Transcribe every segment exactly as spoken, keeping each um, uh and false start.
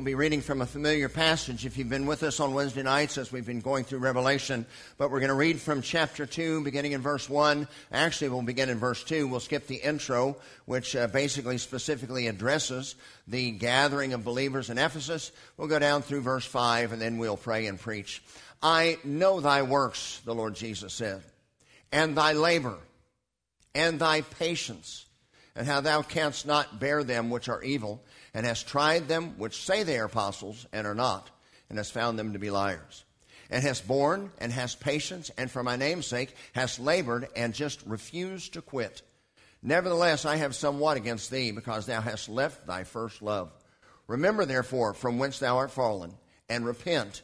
We'll be reading from a familiar passage if you've been with us on Wednesday nights as we've been going through Revelation. But we're going to read from chapter two, beginning in verse one. Actually, we'll begin in verse two. We'll skip the intro, which uh, basically specifically addresses the gathering of believers in Ephesus. We'll go down through verse five, and then we'll pray and preach. I know thy works, the Lord Jesus said, and thy labor, and thy patience, and how thou canst not bear them which are evil, and hast tried them which say they are apostles and are not, and hast found them to be liars, and hast borne and hast patience, and for my name's sake hast labored and just refused to quit. Nevertheless, I have somewhat against thee, because thou hast left thy first love. Remember, therefore, from whence thou art fallen, and repent,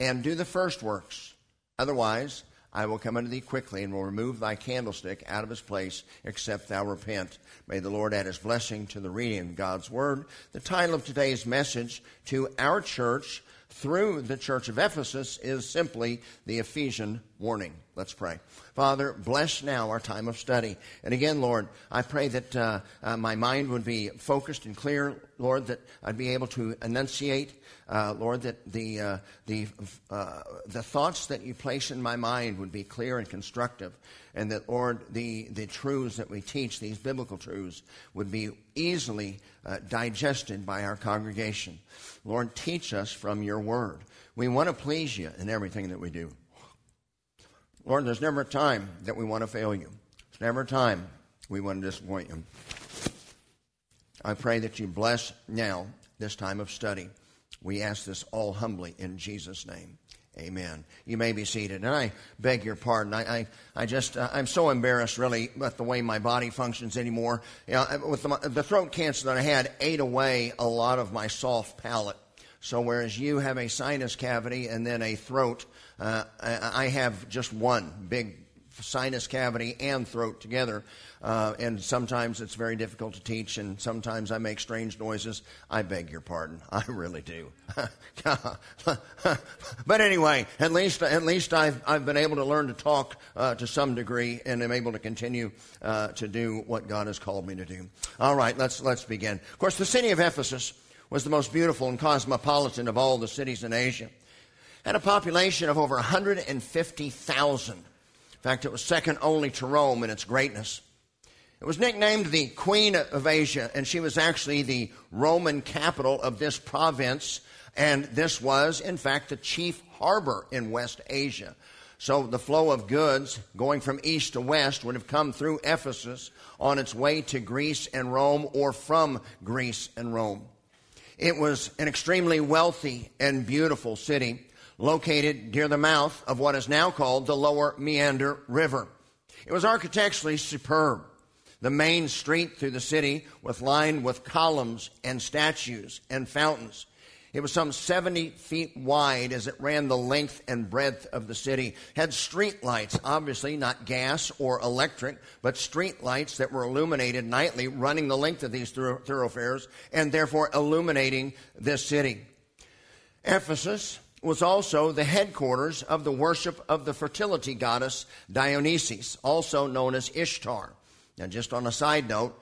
and do the first works. Otherwise, I will come unto thee quickly, and will remove thy candlestick out of his place, except thou repent. May the Lord add his blessing to the reading of God's word. The title of today's message to our church through the church of Ephesus is simply the Ephesian warning. Let's pray. Father, bless now our time of study. And again, Lord, I pray that uh, uh, my mind would be focused and clear, Lord, that I'd be able to enunciate, uh, Lord, that the uh, the uh, the thoughts that you place in my mind would be clear and constructive, and that, Lord, the, the truths that we teach, these biblical truths, would be easily uh, digested by our congregation. Lord, teach us from your word. We want to please you in everything that we do. Lord, there's never a time that we want to fail you. There's never a time we want to disappoint you. I pray that you bless now this time of study. We ask this all humbly in Jesus' name. Amen. You may be seated. And I beg your pardon. I I, I just, uh, I'm so embarrassed, really, about the way my body functions anymore. You know, with the, the throat cancer that I had ate away a lot of my soft palate. So whereas you have a sinus cavity and then a throat, Uh, I have just one big sinus cavity and throat together, uh, and sometimes it's very difficult to teach, and sometimes I make strange noises. I beg your pardon. I really do. But anyway, at least at least I've I've been able to learn to talk uh, to some degree, and am able to continue uh, to do what God has called me to do. All right, let's let's begin. Of course, the city of Ephesus was the most beautiful and cosmopolitan of all the cities in Asia. Had a population of over one hundred fifty thousand. In fact, it was second only to Rome in its greatness. It was nicknamed the Queen of Asia, and she was actually the Roman capital of this province, and this was, in fact, the chief harbor in West Asia. So the flow of goods going from east to west would have come through Ephesus on its way to Greece and Rome, or from Greece and Rome. It was an extremely wealthy and beautiful city, located near the mouth of what is now called the Lower Meander River. It was architecturally superb. The main street through the city was lined with columns and statues and fountains. It was some seventy feet wide as it ran the length and breadth of the city. Had street lights, obviously not gas or electric, but street lights that were illuminated nightly, running the length of these thoroughfares and therefore illuminating this city. Ephesus was also the headquarters of the worship of the fertility goddess Dionysus, also known as Ishtar. Now, just on a side note,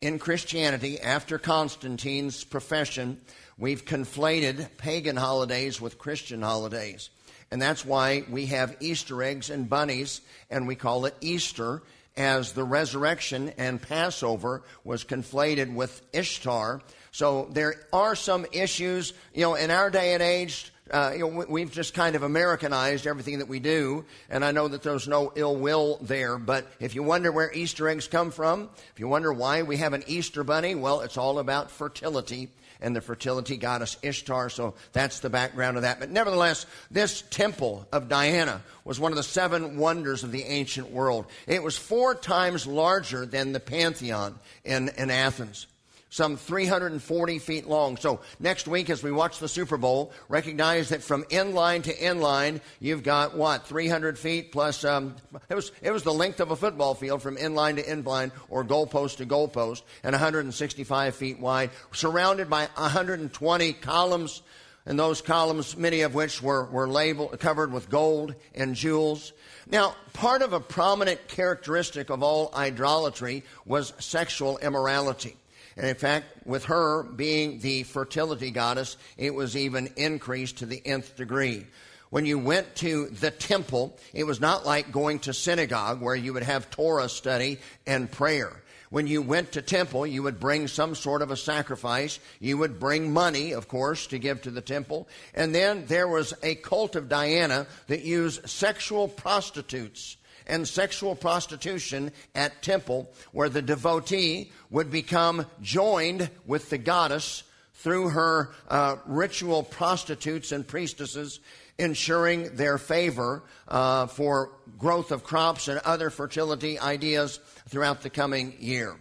in Christianity, after Constantine's profession, we've conflated pagan holidays with Christian holidays. And that's why we have Easter eggs and bunnies, and we call it Easter, as the resurrection and Passover was conflated with Ishtar. So there are some issues, you know, in our day and age. Uh, you know, we've just kind of Americanized everything that we do, and I know that there's no ill will there, but if you wonder where Easter eggs come from, if you wonder why we have an Easter bunny, well, it's all about fertility and the fertility goddess Ishtar, so that's the background of that. But nevertheless, this temple of Diana was one of the seven wonders of the ancient world. It was four times larger than the Pantheon in, in Athens. Some three hundred forty feet long. So next week as we watch the Super Bowl, recognize that from end line to end line, you've got what, three hundred feet plus, um, it was it was the length of a football field from end line to end line, or goalpost to goalpost, and one hundred sixty-five feet wide, surrounded by one hundred twenty columns, and those columns, many of which were, were labeled, covered with gold and jewels. Now, part of a prominent characteristic of all idolatry was sexual immorality. And in fact, with her being the fertility goddess, it was even increased to the nth degree. When you went to the temple, it was not like going to synagogue where you would have Torah study and prayer. When you went to temple, you would bring some sort of a sacrifice. You would bring money, of course, to give to the temple. And then there was a cult of Diana that used sexual prostitutes and sexual prostitution at temple, where the devotee would become joined with the goddess through her uh, ritual prostitutes and priestesses, ensuring their favor uh, for growth of crops and other fertility ideas throughout the coming year.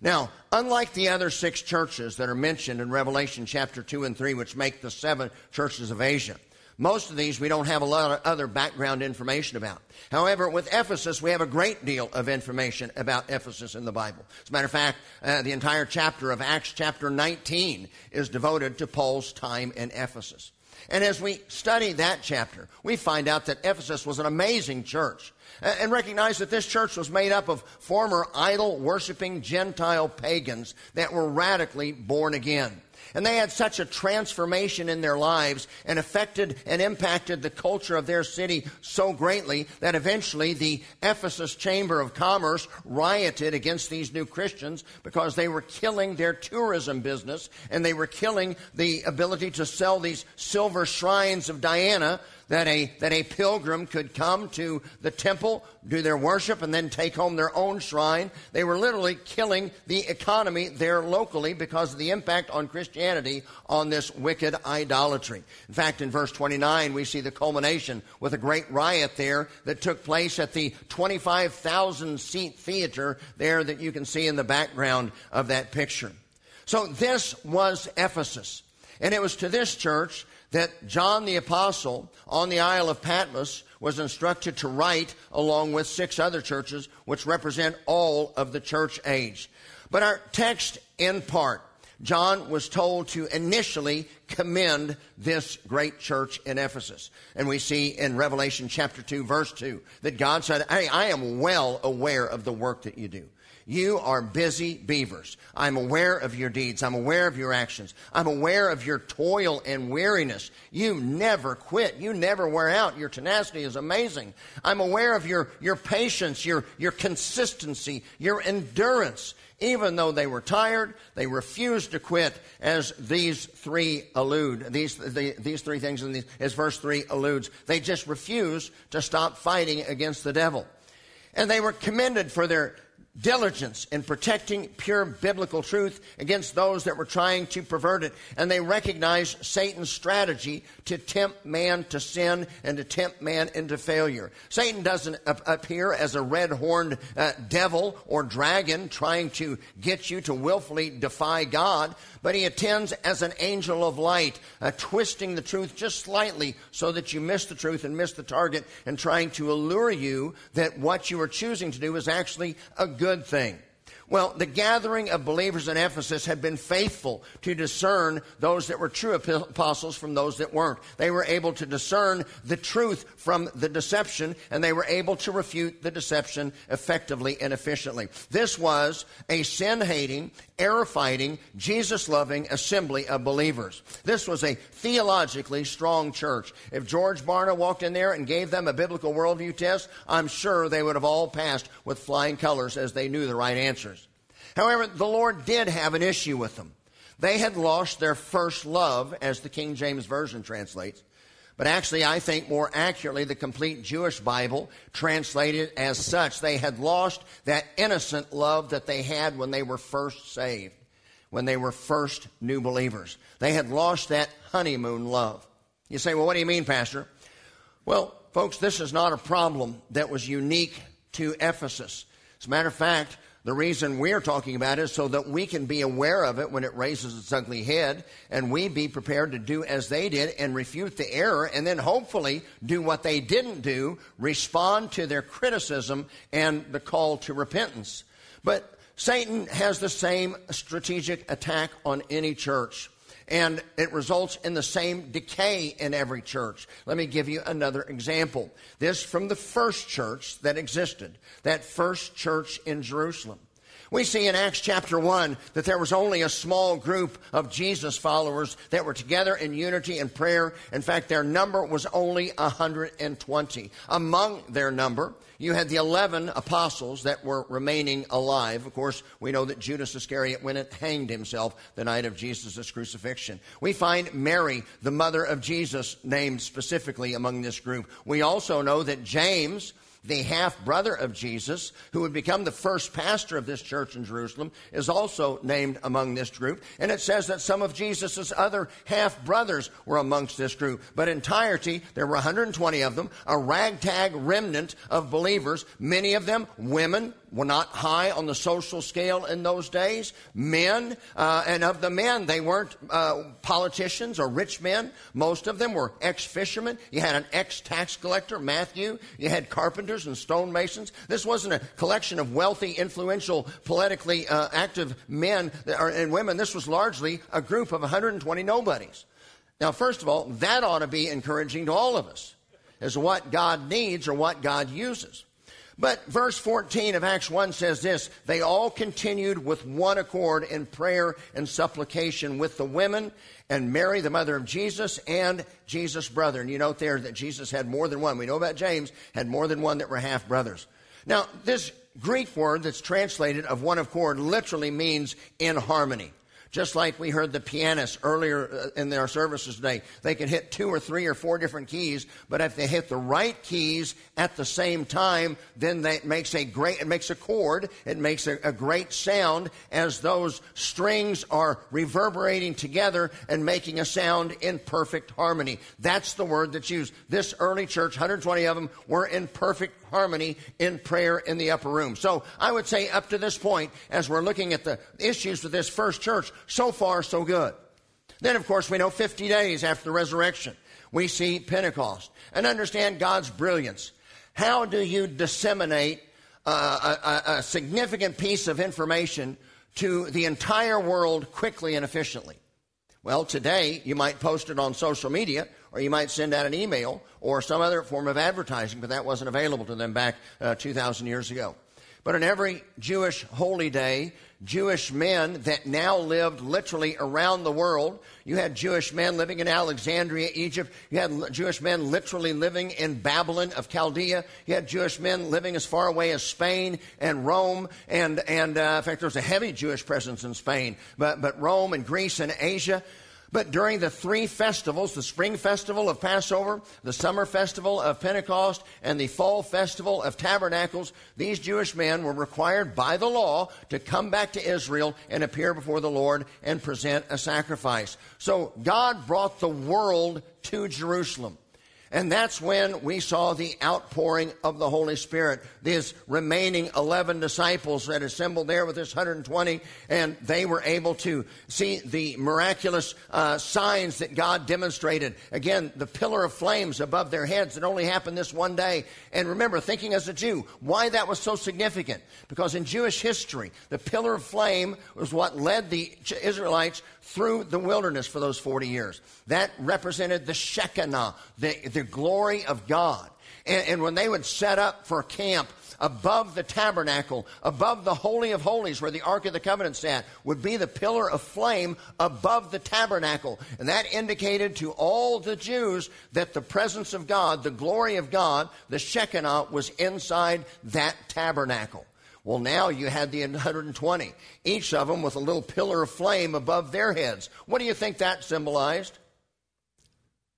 Now, unlike the other six churches that are mentioned in Revelation chapter two and three, which make the seven churches of Asia, most of these we don't have a lot of other background information about. However, with Ephesus, we have a great deal of information about Ephesus in the Bible. As a matter of fact, uh, the entire chapter of Acts chapter nineteen is devoted to Paul's time in Ephesus. And as we study that chapter, we find out that Ephesus was an amazing church, and recognize that this church was made up of former idol-worshiping Gentile pagans that were radically born again. And they had such a transformation in their lives and affected and impacted the culture of their city so greatly that eventually the Ephesus Chamber of Commerce rioted against these new Christians because they were killing their tourism business, and they were killing the ability to sell these silver shrines of Diana that a that a pilgrim could come to the temple, do their worship, and then take home their own shrine. They were literally killing the economy there locally because of the impact on Christianity on this wicked idolatry. In fact, in verse twenty-nine, we see the culmination with a great riot there that took place at the twenty-five thousand seat theater there that you can see in the background of that picture. So this was Ephesus, and it was to this church that John the Apostle on the Isle of Patmos was instructed to write, along with six other churches, which represent all of the church age. But our text, in part, John was told to initially commend this great church in Ephesus. And we see in Revelation chapter two, verse two, that God said, "Hey, I am well aware of the work that you do. You are busy beavers. I'm aware of your deeds. I'm aware of your actions. I'm aware of your toil and weariness. You never quit. You never wear out. Your tenacity is amazing. I'm aware of your, your patience, your, your consistency, your endurance. Even though they were tired, they refused to quit," as these three allude. These the, these three things in these, as verse three alludes. They just refused to stop fighting against the devil. And they were commended for their diligence in protecting pure biblical truth against those that were trying to pervert it. And they recognized Satan's strategy to tempt man to sin and to tempt man into failure. Satan doesn't appear as a red-horned uh, devil or dragon trying to get you to willfully defy God, but he attends as an angel of light, uh, twisting the truth just slightly so that you miss the truth and miss the target, and trying to allure you that what you are choosing to do is actually a good Good thing. Well, the gathering of believers in Ephesus had been faithful to discern those that were true apostles from those that weren't. They were able to discern the truth from the deception, and they were able to refute the deception effectively and efficiently. This was a sin-hating, error-fighting, Jesus-loving assembly of believers. This was a theologically strong church. If George Barna walked in there and gave them a biblical worldview test, I'm sure they would have all passed with flying colors, as they knew the right answers. However, the Lord did have an issue with them. They had lost their first love, as the King James Version translates. But actually, I think more accurately, the complete Jewish Bible translated as such. They had lost that innocent love that they had when they were first saved, when they were first new believers. They had lost that honeymoon love. You say, "Well, what do you mean, Pastor?" Well, folks, this is not a problem that was unique to Ephesus. As a matter of fact, the reason we're talking about it is so that we can be aware of it when it raises its ugly head, and we be prepared to do as they did and refute the error, and then hopefully do what they didn't do, respond to their criticism and the call to repentance. But Satan has the same strategic attack on any church, and it results in the same decay in every church. Let me give you another example. This from the first church that existed, that first church in Jerusalem. We see in Acts chapter one that there was only a small group of Jesus followers that were together in unity and prayer. In fact, their number was only one hundred twenty. Among their number, you had the eleven apostles that were remaining alive. Of course, we know that Judas Iscariot went and hanged himself the night of Jesus' crucifixion. We find Mary, the mother of Jesus, named specifically among this group. We also know that James, the half-brother of Jesus, who would become the first pastor of this church in Jerusalem, is also named among this group. And it says that some of Jesus' other half-brothers were amongst this group. But in entirety, there were one hundred twenty of them, a ragtag remnant of believers, many of them women, were not high on the social scale in those days. Men, uh, and of the men, they weren't uh, politicians or rich men. Most of them were ex-fishermen. You had an ex-tax collector, Matthew. You had carpenters and stonemasons. This wasn't a collection of wealthy, influential, politically uh, active men and women. This was largely a group of one hundred twenty nobodies. Now, first of all, that ought to be encouraging to all of us, is what God needs or what God uses. But verse fourteen of Acts one says this: they all continued with one accord in prayer and supplication with the women and Mary, the mother of Jesus, and Jesus' brother. And you note there that Jesus had more than one. We know about James, had more than one that were half-brothers. Now, this Greek word that's translated of one accord literally means in harmony. Just like we heard the pianists earlier in their services today. They can hit two or three or four different keys, but if they hit the right keys at the same time, then that makes a great, it makes a chord, it makes a, a great sound as those strings are reverberating together and making a sound in perfect harmony. That's the word that's used. This early church, one hundred twenty of them, were in perfect harmony. harmony in prayer in the upper room. So I would say up to this point, as we're looking at the issues with this first church, so far so good. Then, of course, we know fifty days after the resurrection, we see Pentecost. And understand God's brilliance. How do you disseminate uh, a, a significant piece of information to the entire world quickly and efficiently? Well, today you might post it on social media, or you might send out an email or some other form of advertising, but that wasn't available to them back uh, two thousand years ago. But on every Jewish holy day, Jewish men that now lived literally around the world. You had Jewish men living in Alexandria, Egypt. You had Jewish men literally living in Babylon of Chaldea. You had Jewish men living as far away as Spain and Rome. And, and uh, in fact, there was a heavy Jewish presence in Spain, but, but Rome and Greece and Asia. But during the three festivals, the spring festival of Passover, the summer festival of Pentecost, and the fall festival of Tabernacles, these Jewish men were required by the law to come back to Israel and appear before the Lord and present a sacrifice. So God brought the world to Jerusalem. And that's when we saw the outpouring of the Holy Spirit. These remaining eleven disciples that assembled there with this one hundred twenty, and they were able to see the miraculous uh, signs that God demonstrated. Again, the pillar of flames above their heads. It only happened this one day. And remember, thinking as a Jew, why that was so significant. Because in Jewish history, the pillar of flame was what led the Israelites through the wilderness for those forty years. That represented the Shekinah, the, the glory of God. And, and when they would set up for camp above the tabernacle, above the Holy of Holies where the Ark of the Covenant sat, would be the pillar of flame above the tabernacle. And that indicated to all the Jews that the presence of God, the glory of God, the Shekinah, was inside that tabernacle. Well, now you had the one hundred twenty, each of them with a little pillar of flame above their heads. What do you think that symbolized?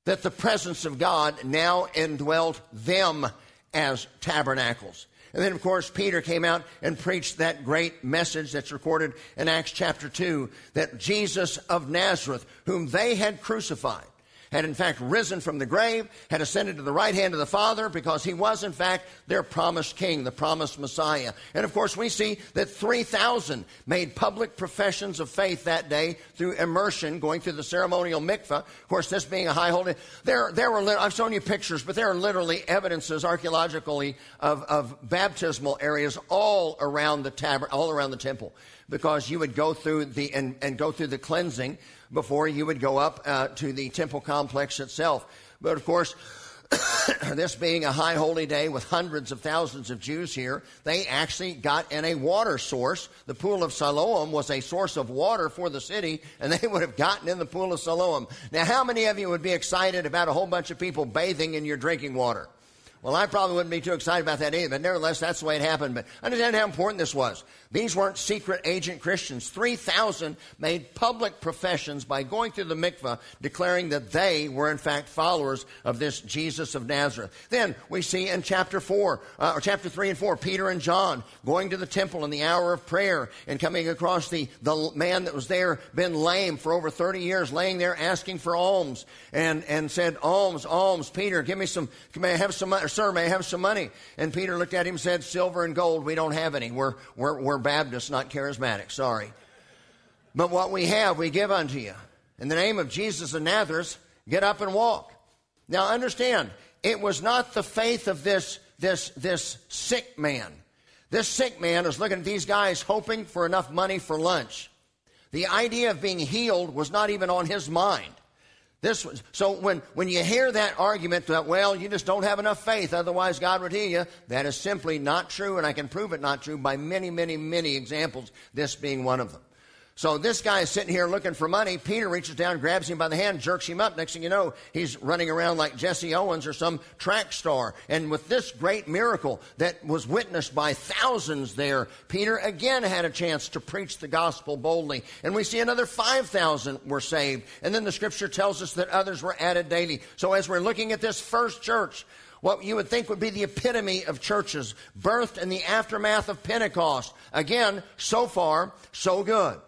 That the presence of God now indwelt them as tabernacles. And then, of course, Peter came out and preached that great message that's recorded in Acts chapter two, that Jesus of Nazareth, whom they had crucified, had in fact risen from the grave, had ascended to the right hand of the Father, because he was in fact their promised king, the promised Messiah. And of course we see that three thousand made public professions of faith that day through immersion, going through the ceremonial mikveh. Of course, this being a high holy, there, there were, I've shown you pictures, but there are literally evidences archaeologically of, of baptismal areas all around the tab- all around the temple. Because you would go through the and, and go through the cleansing before you would go up uh, to the temple complex itself. But of course, this being a high holy day with hundreds of thousands of Jews here, they actually got in a water source. The pool of Siloam was a source of water for the city, and they would have gotten in the pool of Siloam. Now, how many of you would be excited about a whole bunch of people bathing in your drinking water? Well, I probably wouldn't be too excited about that either, but nevertheless, that's the way it happened. But understand how important this was. These weren't secret agent Christians. three thousand made public professions by going through the mikveh, declaring that they were, in fact, followers of this Jesus of Nazareth. Then we see in chapter four, uh, or chapter three and four, Peter and John going to the temple in the hour of prayer and coming across the, the man that was there, been lame for over thirty years, laying there asking for alms, and, and said, alms, alms, Peter, give me some, may I have some money? Sir, may I have some money? And Peter looked at him and said, silver and gold, we don't have any. We're, we're, we're Baptists, not charismatic, sorry. But what we have, we give unto you. In the name of Jesus of Nazareth, get up and walk. Now understand, it was not the faith of this, this, this sick man. This sick man is looking at these guys hoping for enough money for lunch. The idea of being healed was not even on his mind. This was, so when, when you hear that argument that, well, you just don't have enough faith, otherwise God would heal you, that is simply not true, and I can prove it not true by many, many, many examples, this being one of them. So this guy is sitting here looking for money. Peter reaches down, grabs him by the hand, jerks him up. Next thing you know, he's running around like Jesse Owens or some track star. And with this great miracle that was witnessed by thousands there, Peter again had a chance to preach the gospel boldly. And we see another five thousand were saved. And then the scripture tells us that others were added daily. So as we're looking at this first church, what you would think would be the epitome of churches, birthed in the aftermath of Pentecost. Again, so far, so good.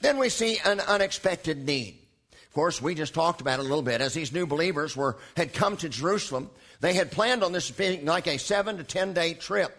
Then we see an unexpected need. Of course, we just talked about it a little bit. As these new believers were had come to Jerusalem, they had planned on this being like a seven to ten day trip,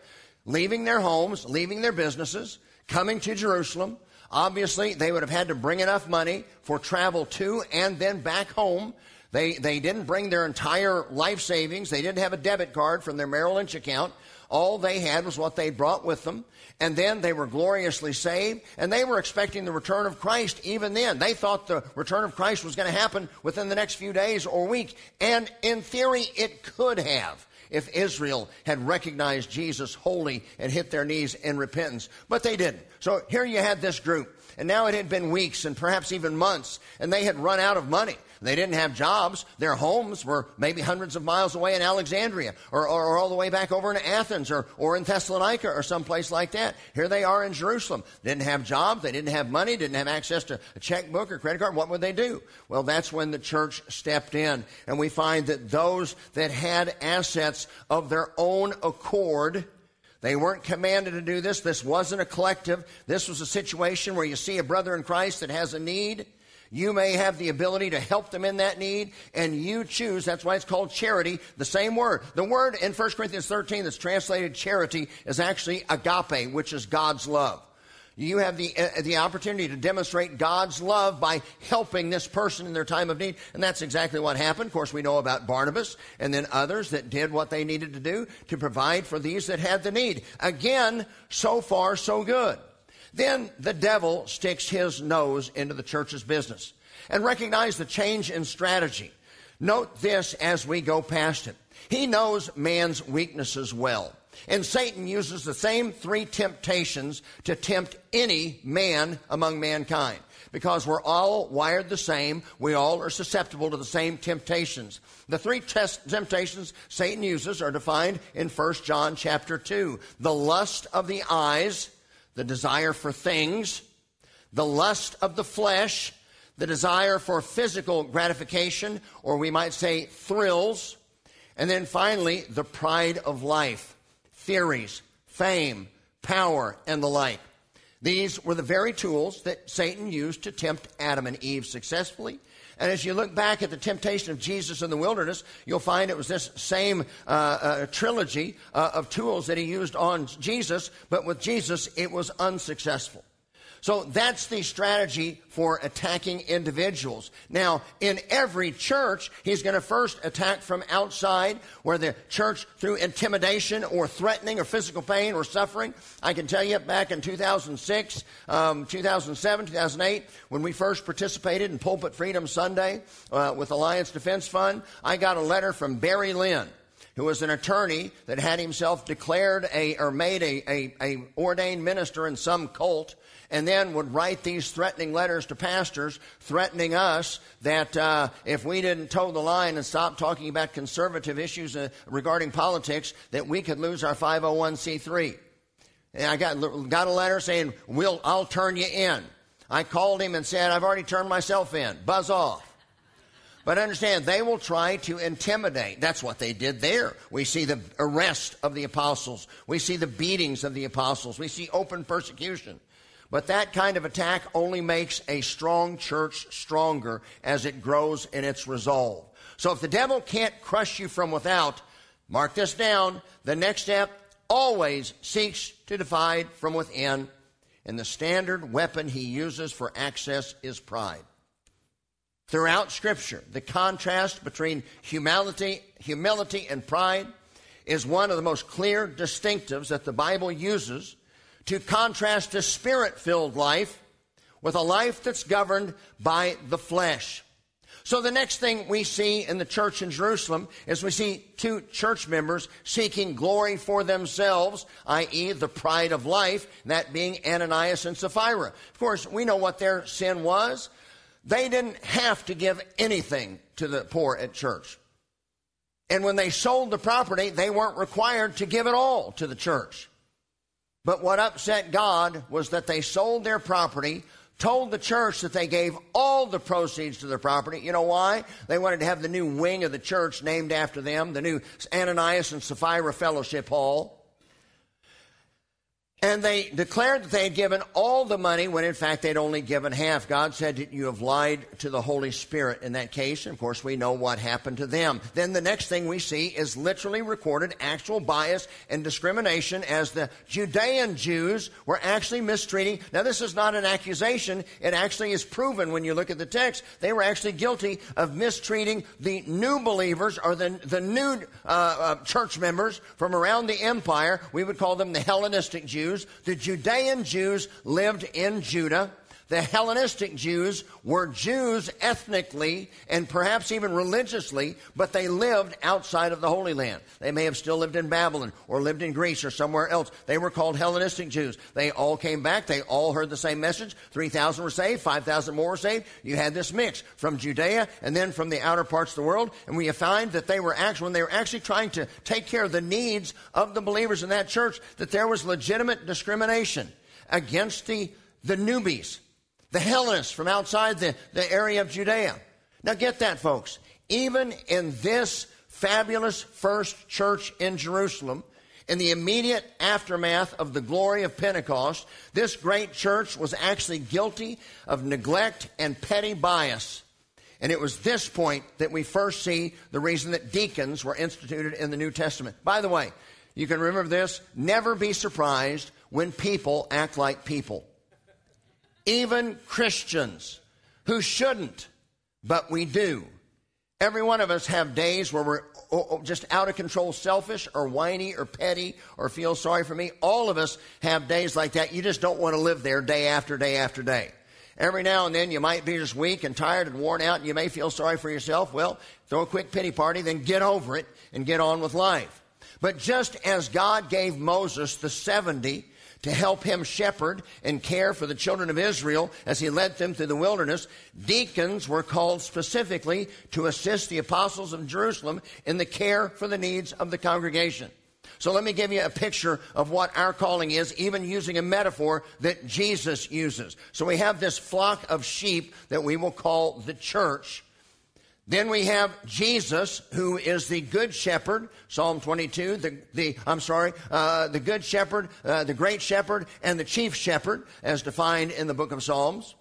leaving their homes, leaving their businesses, coming to Jerusalem. Obviously, they would have had to bring enough money for travel to and then back home. They, they didn't bring their entire life savings. They didn't have a debit card from their Merrill Lynch account. All they had was what they brought with them, and then they were gloriously saved, and they were expecting the return of Christ even then. They thought the return of Christ was going to happen within the next few days or week, and in theory, it could have if Israel had recognized Jesus wholly and hit their knees in repentance, but they didn't. So here you had this group, and now it had been weeks and perhaps even months, and they had run out of money. They didn't have jobs. Their homes were maybe hundreds of miles away in Alexandria or, or, or all the way back over in Athens or, or in Thessalonica or someplace like that. Here they are in Jerusalem. Didn't have jobs. They didn't have money. Didn't have access to a checkbook or credit card. What would they do? Well, that's when the church stepped in. And we find that those that had assets of their own accord, they weren't commanded to do this. This wasn't a collective. This was a situation where you see a brother in Christ that has a need. You may have the ability to help them in that need, and you choose. That's why it's called charity, the same word. The word in First Corinthians thirteen that's translated charity is actually agape, which is God's love. You have the, uh, the opportunity to demonstrate God's love by helping this person in their time of need, and that's exactly what happened. Of course, we know about Barnabas and then others that did what they needed to do to provide for these that had the need. Again, so far, so good. Then the devil sticks his nose into the church's business. And recognize the change in strategy. Note this as we go past it. He knows man's weaknesses well. And Satan uses the same three temptations to tempt any man among mankind. Because we're all wired the same. We all are susceptible to the same temptations. The three test temptations Satan uses are defined in First John chapter two. The lust of the eyes, the desire for things, the lust of the flesh, the desire for physical gratification, or we might say thrills, and then finally, the pride of life, theories, fame, power, and the like. These were the very tools that Satan used to tempt Adam and Eve successfully. And as you look back at the temptation of Jesus in the wilderness, you'll find it was this same uh, uh, trilogy uh, of tools that he used on Jesus, but with Jesus, it was unsuccessful. So that's the strategy for attacking individuals. Now, in every church, he's going to first attack from outside, where the church, through intimidation or threatening or physical pain or suffering. I can tell you back in two thousand six, um, two thousand seven, two thousand eight, when we first participated in Pulpit Freedom Sunday uh, with Alliance Defense Fund, I got a letter from Barry Lynn, who was an attorney that had himself declared a or made a, a, a ordained minister in some cult, and then would write these threatening letters to pastors threatening us that uh, if we didn't toe the line and stop talking about conservative issues uh, regarding politics, that we could lose our five oh one c three. And I got, got a letter saying, we'll, I'll turn you in. I called him and said, I've already turned myself in. Buzz off. But understand, they will try to intimidate. That's what they did there. We see the arrest of the apostles. We see the beatings of the apostles. We see open persecution. But that kind of attack only makes a strong church stronger as it grows in its resolve. So if the devil can't crush you from without, mark this down, the next step always seeks to divide from within, and the standard weapon he uses for access is pride. Throughout Scripture, the contrast between humility, humility and pride is one of the most clear distinctives that the Bible uses to contrast a spirit-filled life with a life that's governed by the flesh. So the next thing we see in the church in Jerusalem is we see two church members seeking glory for themselves, that is the pride of life, that being Ananias and Sapphira. Of course, we know what their sin was. They didn't have to give anything to the poor at church. And when they sold the property, they weren't required to give it all to the church. But what upset God was that they sold their property, told the church that they gave all the proceeds to their property. You know why? They wanted to have the new wing of the church named after them, the new Ananias and Sapphira Fellowship Hall. And they declared that they had given all the money when, in fact, they'd only given half. God said, you have lied to the Holy Spirit in that case. And, of course, we know what happened to them. Then the next thing we see is literally recorded actual bias and discrimination as the Judean Jews were actually mistreating. Now, this is not an accusation. It actually is proven when you look at the text. They were actually guilty of mistreating the new believers or the, the new uh, uh, church members from around the empire. We would call them the Hellenistic Jews. The Judean Jews lived in Judah. The Hellenistic Jews were Jews ethnically and perhaps even religiously, but they lived outside of the Holy Land. They may have still lived in Babylon or lived in Greece or somewhere else. They were called Hellenistic Jews. They all came back. They all heard the same message. three thousand were saved. five thousand more were saved. You had this mix from Judea and then from the outer parts of the world. And we find that they were actually, when they were actually trying to take care of the needs of the believers in that church, that there was legitimate discrimination against the, the newbies, the Hellenists from outside the, the area of Judea. Now get that, folks. Even in this fabulous first church in Jerusalem, in the immediate aftermath of the glory of Pentecost, this great church was actually guilty of neglect and petty bias. And it was this point that we first see the reason that deacons were instituted in the New Testament. By the way, you can remember this. Never be surprised when people act like people. Even Christians who shouldn't, but we do. Every one of us have days where we're just out of control, selfish or whiny or petty or feel sorry for me. All of us have days like that. You just don't want to live there day after day after day. Every now and then you might be just weak and tired and worn out, and you may feel sorry for yourself. Well, throw a quick pity party, then get over it and get on with life. But just as God gave Moses the seventy to help him shepherd and care for the children of Israel as he led them through the wilderness, deacons were called specifically to assist the apostles of Jerusalem in the care for the needs of the congregation. So let me give you a picture of what our calling is, even using a metaphor that Jesus uses. So we have this flock of sheep that we will call the church. Then we have Jesus, who is the good shepherd, Psalm twenty-two, the, the I'm sorry, uh, the good shepherd, uh, the great shepherd, and the chief shepherd, as defined in the book of Psalms.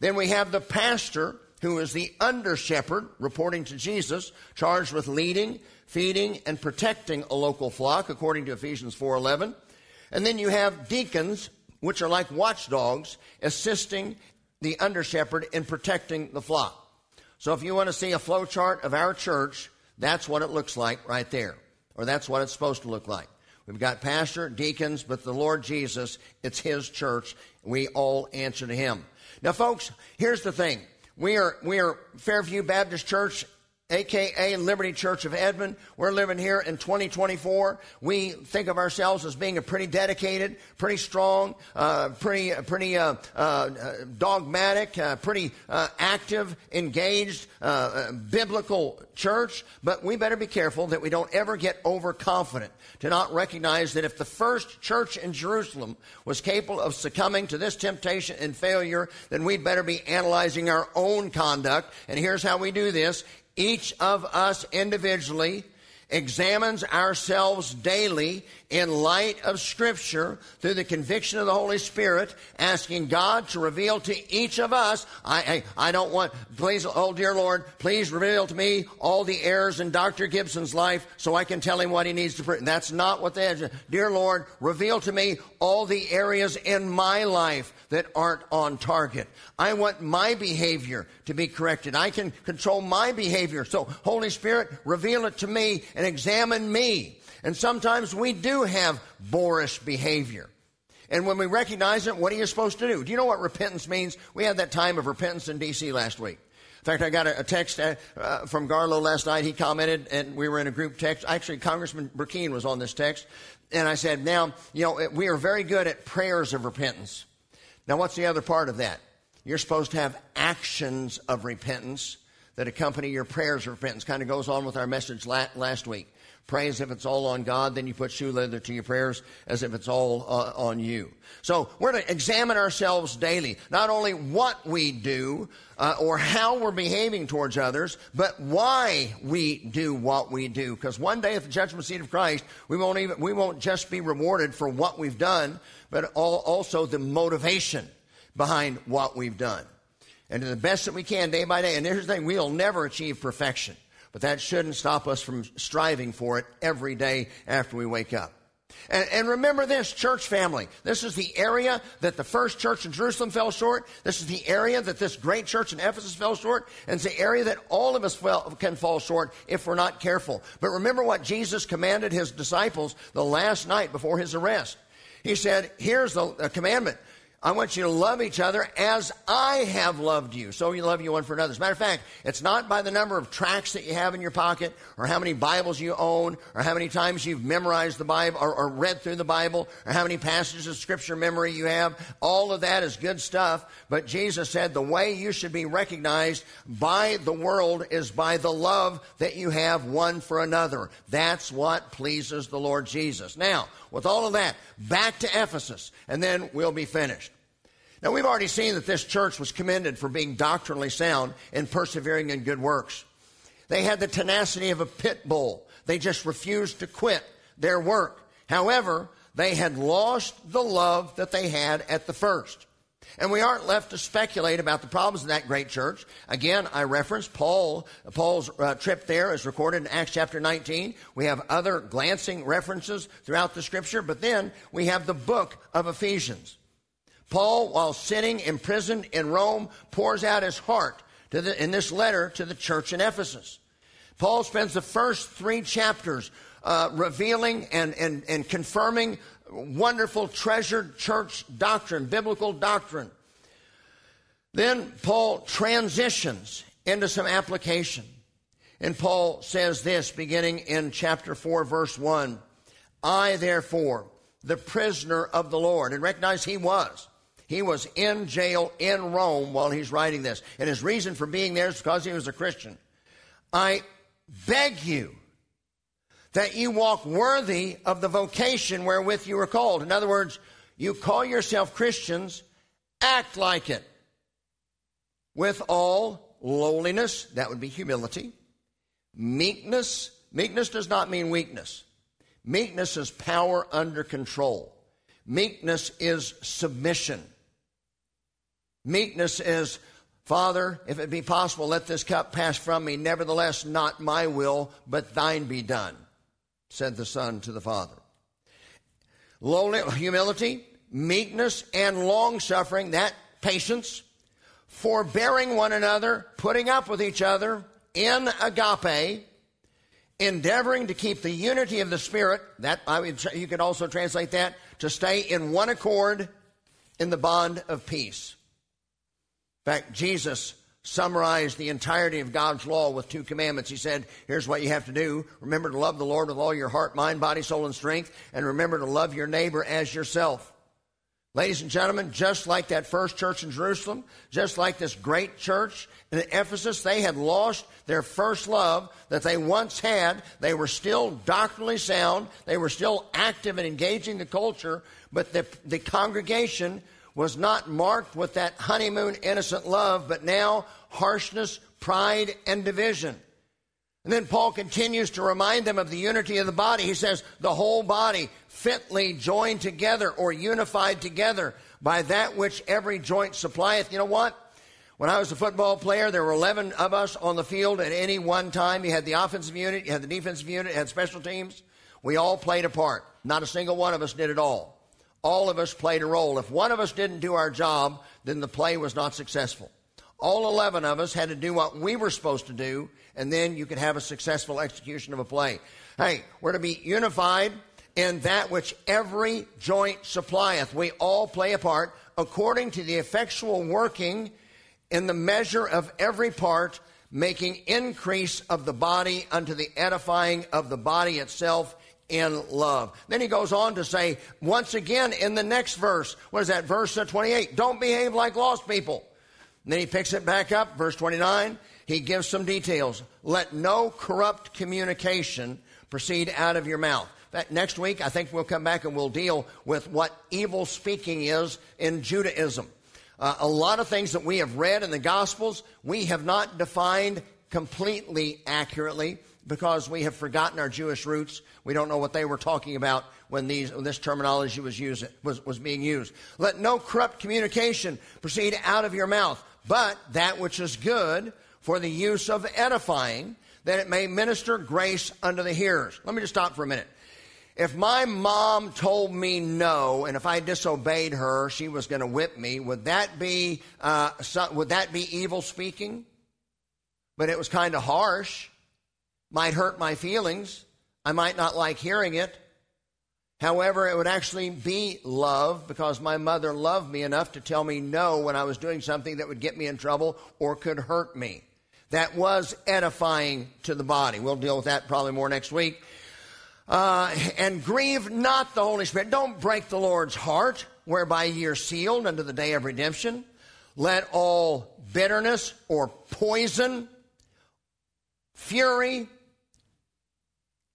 Then we have the pastor, who is the under shepherd, reporting to Jesus, charged with leading, feeding, and protecting a local flock, according to Ephesians four eleven. And then you have deacons, which are like watchdogs, assisting the under-shepherd in protecting the flock. So if you want to see a flow chart of our church, that's what it looks like right there, or that's what it's supposed to look like. We've got pastor, deacons, but the Lord Jesus, it's his church. We all answer to him. Now, folks, here's the thing. We are, we are Fairview Baptist Church, a k a. Liberty Church of Edmond. We're living here in twenty twenty-four. We think of ourselves as being a pretty dedicated, pretty strong, uh, pretty pretty uh, uh, dogmatic, uh, pretty uh, active, engaged, uh, biblical church. But we better be careful that we don't ever get overconfident, to not recognize that if the first church in Jerusalem was capable of succumbing to this temptation and failure, then we'd better be analyzing our own conduct. And here's how we do this. Each of us individually examines ourselves daily in light of Scripture through the conviction of the Holy Spirit, asking God to reveal to each of us, I, I, I don't want, please, oh dear Lord, please reveal to me all the errors in Doctor Gibson's life so I can tell him what he needs to pray. That's not what they have. Dear Lord, reveal to me all the areas in my life that aren't on target. I want my behavior to be corrected. I can control my behavior. So Holy Spirit, reveal it to me and examine me. And sometimes we do have boorish behavior. And when we recognize it, what are you supposed to do? Do you know what repentance means? We had that time of repentance in D C last week. In fact, I got a text uh, from Garlow last night. He commented, and we were in a group text. Actually, Congressman Burkeen was on this text. And I said, now, you know, we are very good at prayers of repentance. Now, what's the other part of that? You're supposed to have actions of repentance that accompany your prayers of repentance. Kind of goes on with our message last week. Pray as if it's all on God, then you put shoe leather to your prayers as if it's all uh, on you. So we're to examine ourselves daily, not only what we do uh, or how we're behaving towards others, but why we do what we do. Because one day at the judgment seat of Christ, we won't even we won't just be rewarded for what we've done, but all, also the motivation behind what we've done. And do the best that we can day by day. And here's the thing, we'll never achieve perfection. But that shouldn't stop us from striving for it every day after we wake up. And, and remember this, church family. This is the area that the first church in Jerusalem fell short. This is the area that this great church in Ephesus fell short. And it's the area that all of us fell, can fall short if we're not careful. But remember what Jesus commanded his disciples the last night before his arrest. He said, here's the uh, commandment. I want you to love each other as I have loved you. So you love you one for another. As a matter of fact, it's not by the number of tracts that you have in your pocket or how many Bibles you own or how many times you've memorized the Bible or, or read through the Bible or how many passages of Scripture memory you have. All of that is good stuff. But Jesus said the way you should be recognized by the world is by the love that you have one for another. That's what pleases the Lord Jesus. Now, with all of that, back to Ephesus, and then we'll be finished. Now, we've already seen that this church was commended for being doctrinally sound and persevering in good works. They had the tenacity of a pit bull. They just refused to quit their work. However, they had lost the love that they had at the first. And we aren't left to speculate about the problems in that great church. Again, I referenced Paul. Paul's uh, trip there is recorded in Acts chapter nineteen. We have other glancing references throughout the Scripture, but then we have the book of Ephesians. Paul, while sitting imprisoned in Rome, pours out his heart to the, in this letter to the church in Ephesus. Paul spends the first three chapters uh, revealing and, and, and confirming wonderful, treasured church doctrine, biblical doctrine. Then Paul transitions into some application. And Paul says this, beginning in chapter four, verse one, I, therefore, the prisoner of the Lord, and recognize he was. He was in jail in Rome while he's writing this. And his reason for being there is because he was a Christian. I beg you that you walk worthy of the vocation wherewith you were called. In other words, you call yourself Christians, act like it. With all lowliness, that would be humility. Meekness. Meekness does not mean weakness. Meekness is power under control. Meekness is submission. Meekness is, Father, if it be possible, let this cup pass from me. Nevertheless, not my will, but thine be done, said the Son to the Father. Lowly, humility, meekness and long-suffering, that patience, forbearing one another, putting up with each other in agape, endeavoring to keep the unity of the Spirit. That I would, you could also translate that to stay in one accord in the bond of peace. In fact, Jesus summarized the entirety of God's law with two commandments. He said, here's what you have to do. Remember to love the Lord with all your heart, mind, body, soul, and strength, and remember to love your neighbor as yourself. Ladies and gentlemen, just like that first church in Jerusalem, just like this great church in Ephesus, they had lost their first love that they once had. They were still doctrinally sound. They were still active in engaging the culture, but the, the congregation was not marked with that honeymoon innocent love, but now harshness, pride, and division. And then Paul continues to remind them of the unity of the body. He says, the whole body fitly joined together or unified together by that which every joint supplieth. You know what? When I was a football player, there were eleven of us on the field at any one time. You had the offensive unit, you had the defensive unit, you had special teams. We all played a part. Not a single one of us did it all. All of us played a role. If one of us didn't do our job, then the play was not successful. All eleven of us had to do what we were supposed to do, and then you could have a successful execution of a play. Hey, we're to be unified in that which every joint supplieth. We all play a part according to the effectual working in the measure of every part, making increase of the body unto the edifying of the body itself in love. Then he goes on to say, once again in the next verse, what is that, verse twenty-eight, don't behave like lost people. And then he picks it back up, verse twenty-nine, he gives some details. Let no corrupt communication proceed out of your mouth. That next week, I think we'll come back and we'll deal with what evil speaking is in Judaism. Uh, a lot of things that we have read in the Gospels, we have not defined completely accurately, because we have forgotten our Jewish roots. We don't know what they were talking about when these when this terminology was used was, was being used. Let no corrupt communication proceed out of your mouth, but that which is good for the use of edifying, that it may minister grace unto the hearers. Let me just stop for a minute. If my mom told me no, and if I disobeyed her, she was going to whip me, would that be uh, would that be evil speaking? But it was kind of harsh. Might hurt my feelings. I might not like hearing it. However, it would actually be love, because my mother loved me enough to tell me no when I was doing something that would get me in trouble or could hurt me. That was edifying to the body. We'll deal with that probably more next week. Uh, and grieve not the Holy Spirit. Don't break the Lord's heart, whereby ye are sealed unto the day of redemption. Let all bitterness or poison, fury,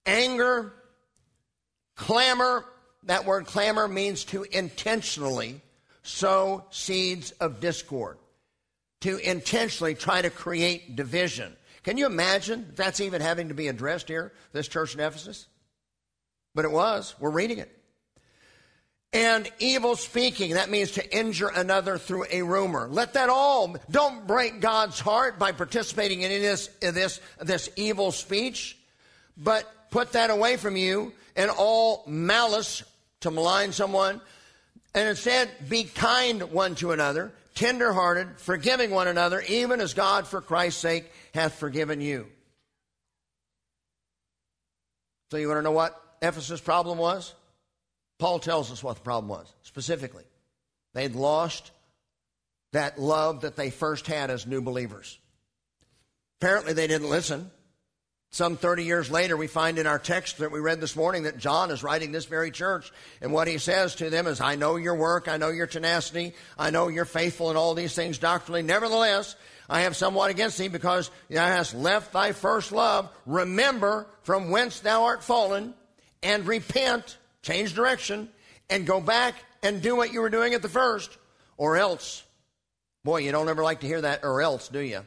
anger, clamor — that word clamor means to intentionally sow seeds of discord, to intentionally try to create division. Can you imagine that's even having to be addressed here, this church in Ephesus? But it was. We're reading it. And evil speaking, that means to injure another through a rumor. Let that all, don't break God's heart by participating in this, this, this evil speech, but put that away from you, and all malice, to malign someone, and instead be kind one to another, tenderhearted, forgiving one another, even as God for Christ's sake hath forgiven you. So you want to know what Ephesus' problem was? Paul tells us what the problem was, specifically. They'd lost that love that they first had as new believers. Apparently, they didn't listen. Some thirty years later, we find in our text that we read this morning that John is writing this very church, and what he says to them is, I know your work, I know your tenacity, I know you're faithful in all these things doctrinally. Nevertheless, I have somewhat against thee, because thou hast left thy first love. Remember from whence thou art fallen, and repent, change direction, and go back and do what you were doing at the first, or else. Boy, you don't ever like to hear that, or else, do you?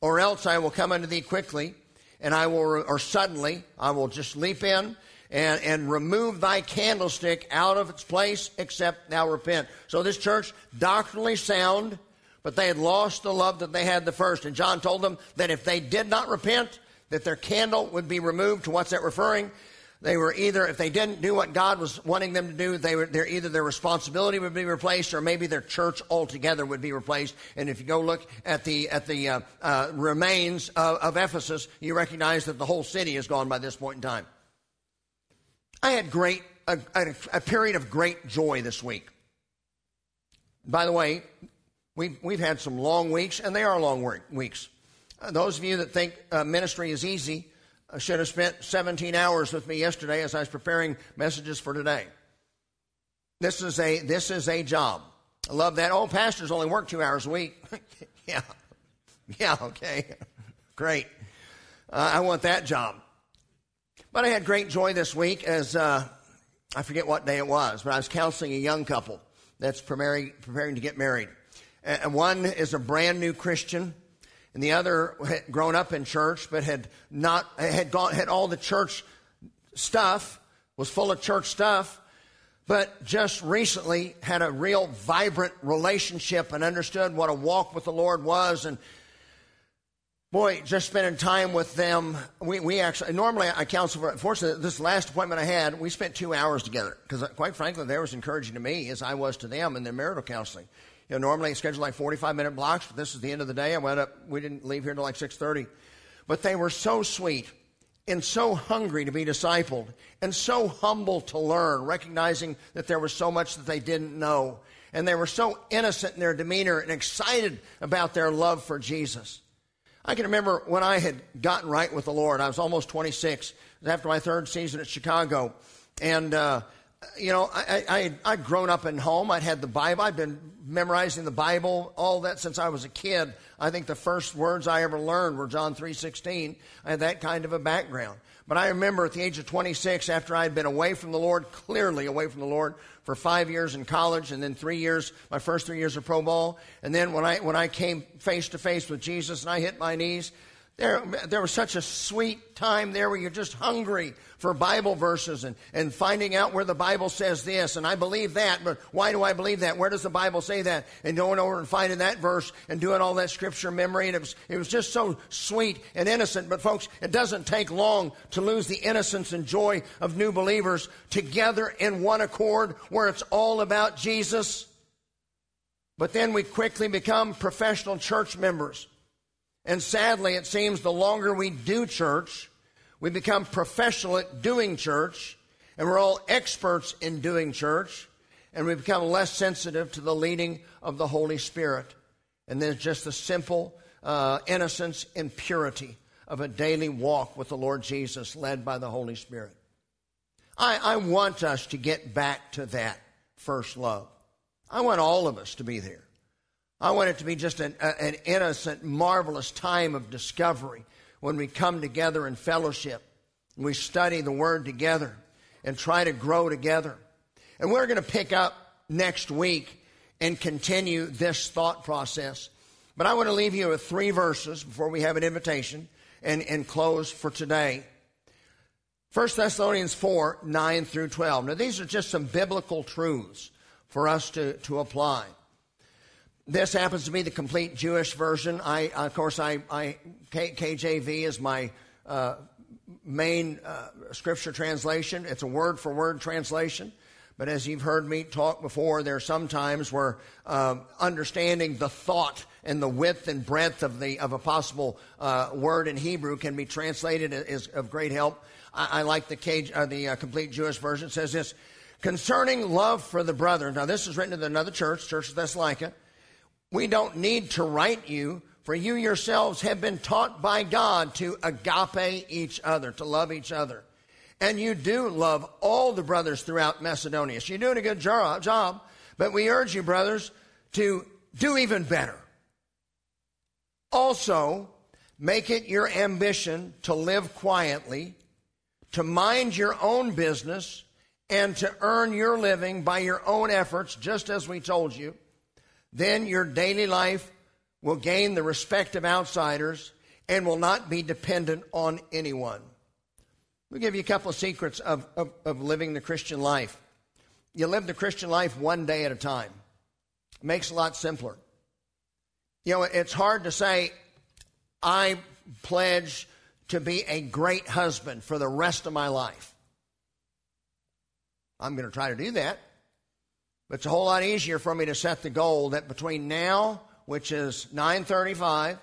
Or else I will come unto thee quickly, and I will, or suddenly, I will just leap in and, and remove thy candlestick out of its place, except thou repent. So this church, doctrinally sound, but they had lost the love that they had the first. And John told them that if they did not repent, that their candle would be removed. To what's that referring? They were either, if they didn't do what God was wanting them to do, they were, they're either their responsibility would be replaced, or maybe their church altogether would be replaced. And if you go look at the at the uh, uh, remains of, of Ephesus, you recognize that the whole city is gone by this point in time. I had great a, a, a period of great joy this week. By the way, we've we've had some long weeks, and they are long work weeks. Uh, those of you that think uh, ministry is easy. I should have spent seventeen hours with me yesterday as I was preparing messages for today. This is a this is a job. I love that. Oh, pastors only work two hours a week. yeah, yeah, okay, great. Uh, I want that job. But I had great joy this week as uh, I forget what day it was, but I was counseling a young couple that's preparing preparing to get married. And one is a brand new Christian. And the other had grown up in church, but had not had gone had all the church stuff, was full of church stuff, but just recently had a real vibrant relationship and understood what a walk with the Lord was. And boy, just spending time with them. We we actually normally I counsel for. Fortunately, this last appointment I had, we spent two hours together because, quite frankly, they were as encouraging to me as I was to them in their marital counseling. You know, normally it's scheduled like forty-five minute blocks, but this is the end of the day. I went up, we didn't leave here until like six thirty. But they were so sweet and so hungry to be discipled and so humble to learn, recognizing that there was so much that they didn't know. And they were so innocent in their demeanor and excited about their love for Jesus. I can remember when I had gotten right with the Lord. I was almost twenty-six. It was after my third season at Chicago. And, uh, you know, I, I, I'd grown up in home. I'd had the Bible. I'd been memorizing the Bible, all that since I was a kid. I think the first words I ever learned were John three sixteen. I had that kind of a background. But I remember at the age of twenty-six, after I had been away from the Lord, clearly away from the Lord, for five years in college and then three years, my first three years of pro ball. And then when I when I came face to face with Jesus and I hit my knees, There, there was such a sweet time there where you're just hungry for Bible verses and, and finding out where the Bible says this. And I believe that, but why do I believe that? Where does the Bible say that? And going over and finding that verse and doing all that scripture memory. And it was, it was just so sweet and innocent. But folks, it doesn't take long to lose the innocence and joy of new believers together in one accord where it's all about Jesus. But then we quickly become professional church members. And sadly, it seems the longer we do church, we become professional at doing church, and we're all experts in doing church, and we become less sensitive to the leading of the Holy Spirit. And there's just the simple uh, innocence and purity of a daily walk with the Lord Jesus led by the Holy Spirit. I, I want us to get back to that first love. I want all of us to be there. I want it to be just an, an innocent, marvelous time of discovery when we come together in fellowship and we study the Word together and try to grow together. And we're going to pick up next week and continue this thought process. But I want to leave you with three verses before we have an invitation and, and close for today. First Thessalonians four, nine through twelve. Now, these are just some biblical truths for us to, to apply. This happens to be the complete Jewish version. I, of course, I, I K, KJV is my uh, main uh, scripture translation. It's a word-for-word translation. But as you've heard me talk before, there are some times where uh, understanding the thought and the width and breadth of the of a possible uh, word in Hebrew can be translated as of great help. I, I like the K, uh, the uh, complete Jewish version. It says this: concerning love for the brethren. Now, this is written to another church, Church of Thessalonica. We don't need to write you, for you yourselves have been taught by God to agape each other, to love each other. And you do love all the brothers throughout Macedonia. So you're doing a good job, but we urge you, brothers, to do even better. Also, make it your ambition to live quietly, to mind your own business, and to earn your living by your own efforts, just as we told you. Then your daily life will gain the respect of outsiders and will not be dependent on anyone. We'll give you a couple of secrets of, of, of living the Christian life. You live the Christian life one day at a time. It makes it a lot simpler. You know, it's hard to say, I pledge to be a great husband for the rest of my life. I'm going to try to do that. But it's a whole lot easier for me to set the goal that between now, which is nine thirty-five,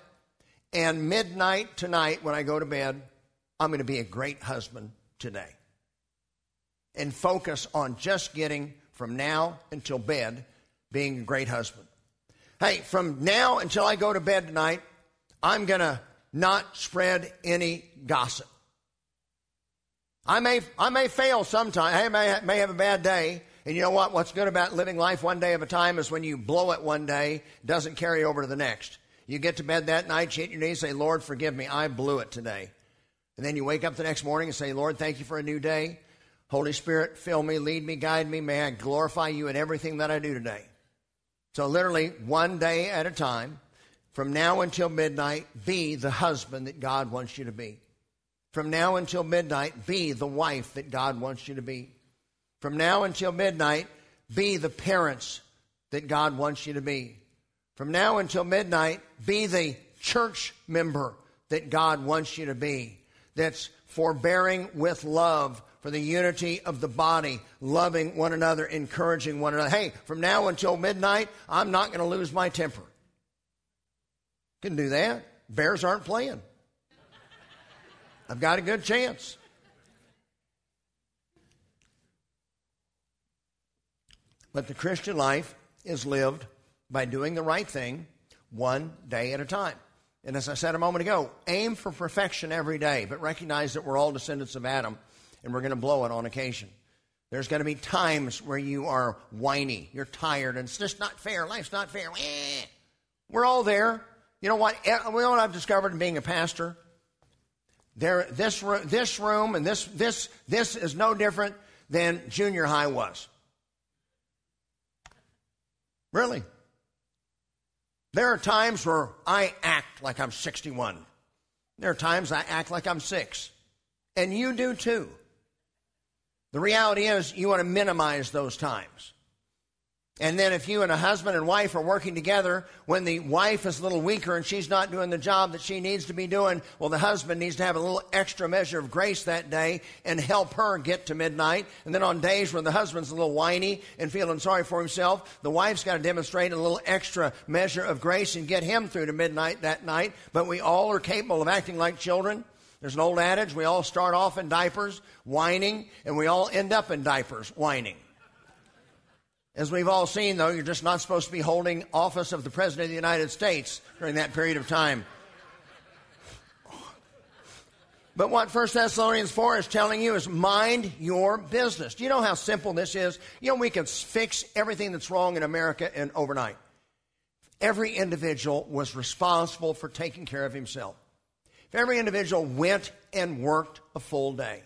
and midnight tonight when I go to bed, I'm going to be a great husband today. And focus on just getting from now until bed being a great husband. Hey, from now until I go to bed tonight, I'm going to not spread any gossip. I may I may fail sometime. I may, may have a bad day. And you know what? What's good about living life one day at a time is when you blow it one day, it doesn't carry over to the next. You get to bed that night, you hit your knees, say, Lord, forgive me, I blew it today. And then you wake up the next morning and say, Lord, thank you for a new day. Holy Spirit, fill me, lead me, guide me. May I glorify you in everything that I do today. So literally one day at a time, from now until midnight, be the husband that God wants you to be. From now until midnight, be the wife that God wants you to be. From now until midnight, be the parents that God wants you to be. From now until midnight, be the church member that God wants you to be. That's forbearing with love for the unity of the body, loving one another, encouraging one another. Hey, from now until midnight, I'm not going to lose my temper. Can do that. Bears aren't playing. I've got a good chance. But the Christian life is lived by doing the right thing one day at a time. And as I said a moment ago, aim for perfection every day, but recognize that we're all descendants of Adam, and we're going to blow it on occasion. There's going to be times where you are whiny, you're tired, and it's just not fair, life's not fair. We're all there. You know what? You know what I've discovered in being a pastor? There, this, this room and this, this, this is no different than junior high was. Really. There are times where I act like I'm sixty-one. There are times I act like I'm six. And you do too. The reality is you want to minimize those times. And then if you and a husband and wife are working together, when the wife is a little weaker and she's not doing the job that she needs to be doing, well, the husband needs to have a little extra measure of grace that day and help her get to midnight. And then on days when the husband's a little whiny and feeling sorry for himself, the wife's got to demonstrate a little extra measure of grace and get him through to midnight that night. But we all are capable of acting like children. There's an old adage, we all start off in diapers, whining, and we all end up in diapers, whining. As we've all seen, though, you're just not supposed to be holding office of the President of the United States during that period of time. But what First Thessalonians four is telling you is mind your business. Do you know how simple this is? You know, we can fix everything that's wrong in America in overnight. Every individual was responsible for taking care of himself. If every individual went and worked a full day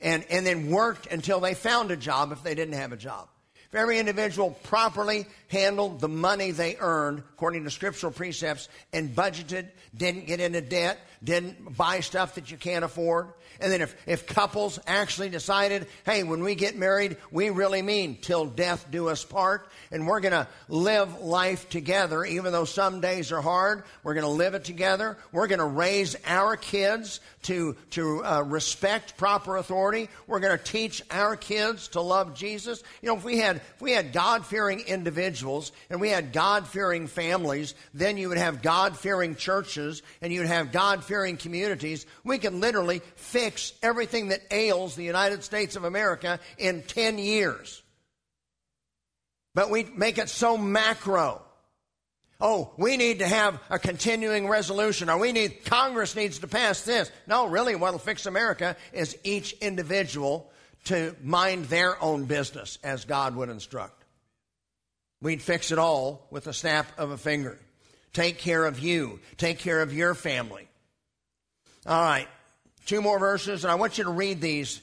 and, and then worked until they found a job if they didn't have a job. If every individual properly handled the money they earned according to scriptural precepts and budgeted, didn't get into debt, didn't buy stuff that you can't afford. And then if, if couples actually decided, hey, when we get married, we really mean till death do us part. And we're going to live life together, even though some days are hard. We're going to live it together. We're going to raise our kids to, to uh, respect proper authority. We're going to teach our kids to love Jesus. You know, if we had If we had God-fearing individuals and we had God-fearing families, then you would have God-fearing churches and you'd have God-fearing communities. We can literally fix everything that ails the United States of America in ten years. But we make it so macro. Oh, we need to have a continuing resolution, or we need, Congress needs to pass this. No, really, what will fix America is each individual to mind their own business as God would instruct. We'd fix it all with a snap of a finger. Take care of you. Take care of your family. All right, two more verses, and I want you to read these.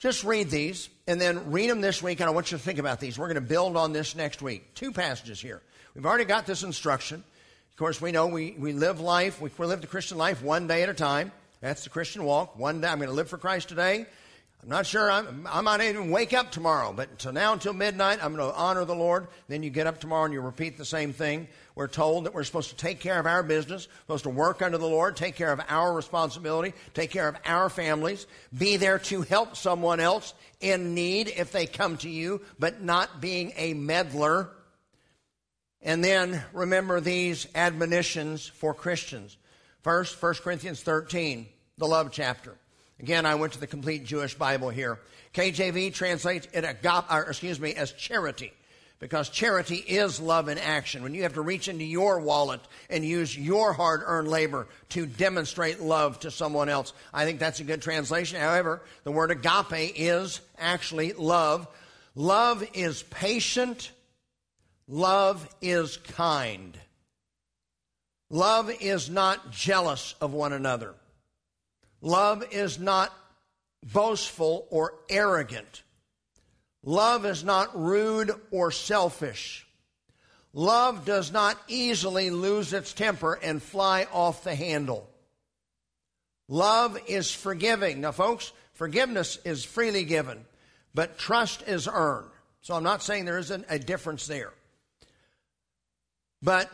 Just read these, and then read them this week, and I want you to think about these. We're going to build on this next week. Two passages here. We've already got this instruction. Of course, we know we, we live life. We live the Christian life one day at a time. That's the Christian walk. One day, I'm going to live for Christ today. I'm not sure. I'm, I might even wake up tomorrow, but until now, until midnight, I'm going to honor the Lord. Then you get up tomorrow and you repeat the same thing. We're told that we're supposed to take care of our business, supposed to work under the Lord, take care of our responsibility, take care of our families, be there to help someone else in need if they come to you, but not being a meddler. And then remember these admonitions for Christians. First, First Corinthians thirteen, the love chapter. Again, I went to the Complete Jewish Bible here. K J V translates it agap, or excuse me, as charity, because charity is love in action. When you have to reach into your wallet and use your hard-earned labor to demonstrate love to someone else, I think that's a good translation. However, the word agape is actually love. Love is patient. Love is kind. Love is not jealous of one another. Love is not boastful or arrogant. Love is not rude or selfish. Love does not easily lose its temper and fly off the handle. Love is forgiving. Now, folks, forgiveness is freely given, but trust is earned. So I'm not saying there isn't a difference there. But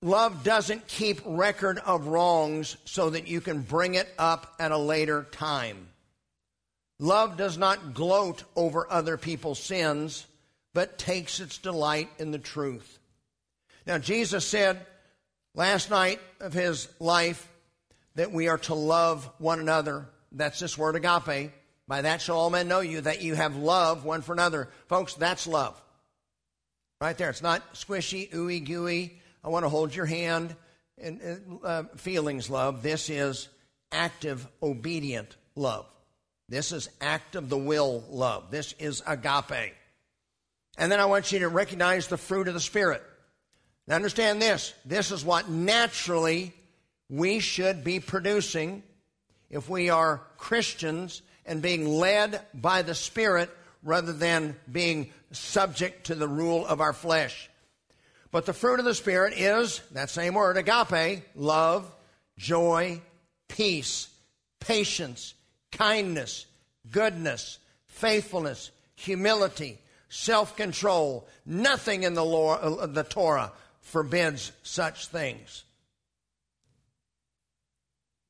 love doesn't keep record of wrongs so that you can bring it up at a later time. Love does not gloat over other people's sins, but takes its delight in the truth. Now, Jesus said last night of his life that we are to love one another. That's this word agape. By that shall all men know you, that you have love one for another. Folks, that's love. Right there. It's not squishy, ooey, gooey. I want to hold your hand and uh, feelings love. This is active, obedient love. This is act of the will love. This is agape. And then I want you to recognize the fruit of the Spirit. Now understand this. This is what naturally we should be producing if we are Christians and being led by the Spirit rather than being subject to the rule of our flesh. But the fruit of the Spirit is, that same word, agape, love, joy, peace, patience, kindness, goodness, faithfulness, humility, self-control. Nothing in the law, uh, the Torah forbids such things.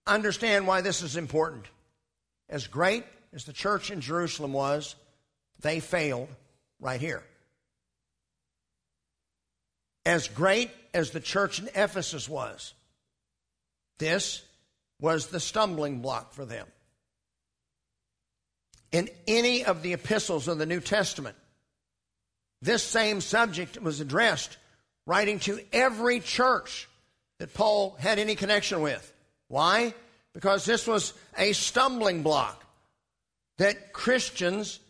Understand why this is important. As great as the church in Jerusalem was, they failed right here. As great as the church in Ephesus was, this was the stumbling block for them. In any of the epistles of the New Testament, this same subject was addressed, writing to every church that Paul had any connection with. Why? Because this was a stumbling block that Christians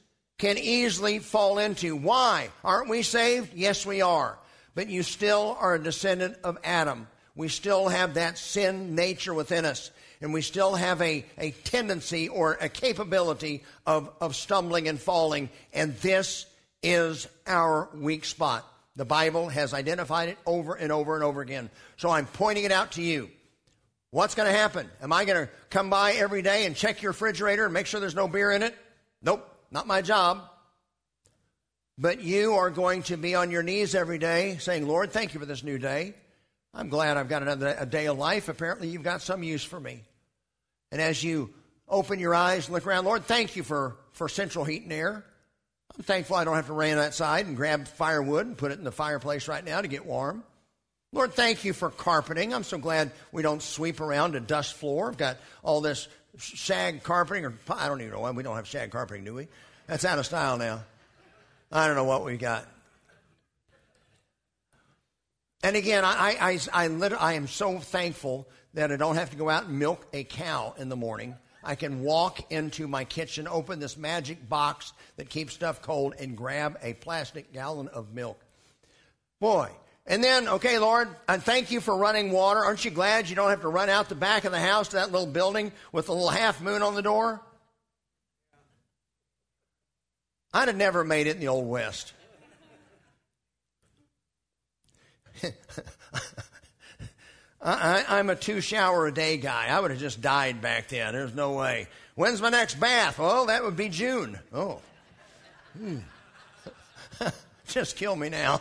can easily fall into. Why? Aren't we saved? Yes, we are. But you still are a descendant of Adam. We still have that sin nature within us. And we still have a, a tendency or a capability of, of stumbling and falling. And this is our weak spot. The Bible has identified it over and over and over again. So I'm pointing it out to you. What's going to happen? Am I going to come by every day and check your refrigerator and make sure there's no beer in it? Nope, not my job. But you are going to be on your knees every day saying, Lord, thank you for this new day. I'm glad I've got another a day of life. Apparently, you've got some use for me. And as you open your eyes and look around, Lord, thank you for, for central heat and air. I'm thankful I don't have to run outside and grab firewood and put it in the fireplace right now to get warm. Lord, thank you for carpeting. I'm so glad we don't sweep around a dust floor. I've got all this shag carpeting, or I don't even know why we don't have shag carpeting, do we? That's out of style now. I don't know what we got. And again, I I I, literally, I am so thankful that I don't have to go out and milk a cow in the morning. I can walk into my kitchen, open this magic box that keeps stuff cold, and grab a plastic gallon of milk. Boy. And then, okay, Lord, and thank you for running water. Aren't you glad you don't have to run out the back of the house to that little building with a little half moon on the door? I'd have never made it in the Old West. I, I, I'm a two-shower-a-day guy. I would have just died back then. There's no way. When's my next bath? Well, that would be June. Oh. Hmm. Just kill me now.